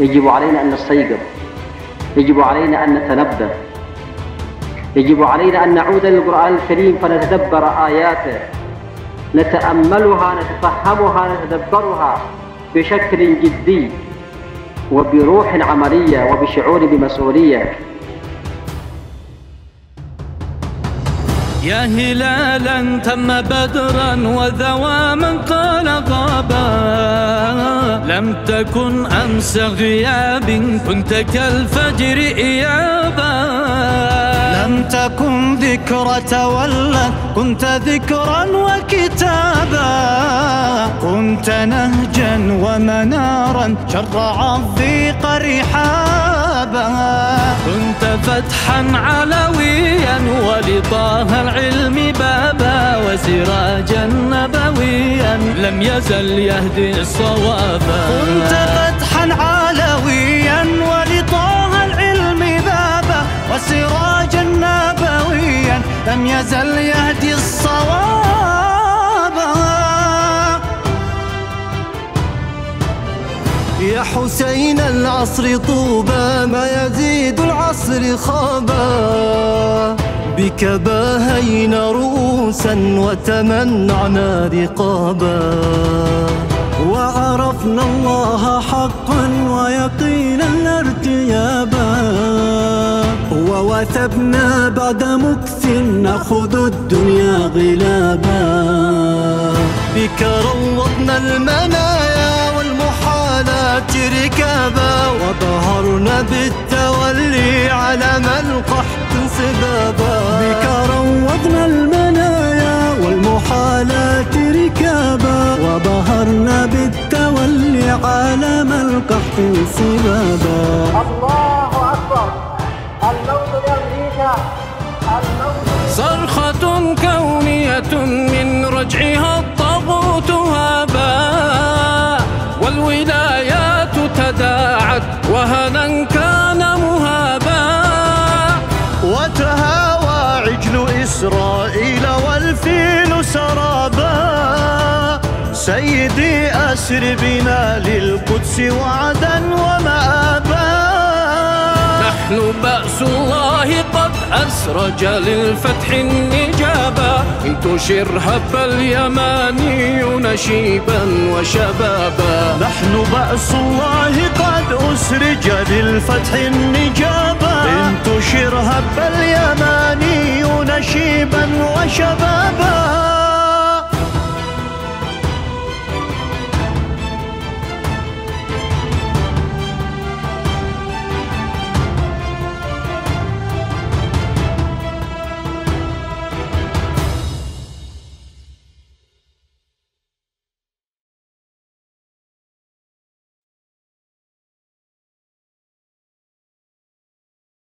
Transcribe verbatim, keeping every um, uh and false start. يجب علينا أن نستيقظ، يجب علينا أن نتنبه، يجب علينا أن نعود للقرآن الكريم فنتدبر آياته، نتأملها، نتفهمها، نتدبرها بشكل جدي وبروح عملية وبشعور بمسؤولية. يا هلالا تم بدرا وذواما قال غابا، لم تكن أمس غياب كنت كالفجر إيابا، لم تكن ذكرى تولى كنت ذكرا وكتابا، كنت نهجا ومنارا شرع الضيق رحابا، كنت فتحا علويا ولطه العلم بابا، وسراجا نبويا لم يزل يهدي صوابا، كنت فتحا علويا ولطه العلم بابا، وسراجا نبويا لم يزل يهدي الصوابا. يا حسين العصر طوبى ما يزيد العصر خابا، بك باهينا رؤوسا وتمنعنا رقابا، وعرفنا الله حقا ويقينا ارتيابا، ووثبنا بعد مكث ناخذ الدنيا غلابا، بك روضنا المنايا والمحالات ركابا، وظهرنا بالتولي على من قحط سبابا، بك روضنا المنايا والمحالات ركابا، وظهرنا بالتولي على من قحط سبابا. الله أكبر، الموت لأمريكا، الموت. صرخة كونية من رجعها الطاغوت هابا، والولايات تداعت وهنا كان مهابا، وتهاوى عجل إسرائيل والفيل سرابا، سيدي أسر بنا للقدس وعدا ومآبا، نحن بأس الله قد أسرج للفتح النجابا، إن تشر هب اليماني نشيبا وشبابا، نحن بأس الله قد أسرج للفتح النجابا، إن تشر هب اليماني نشيبا وشبابا.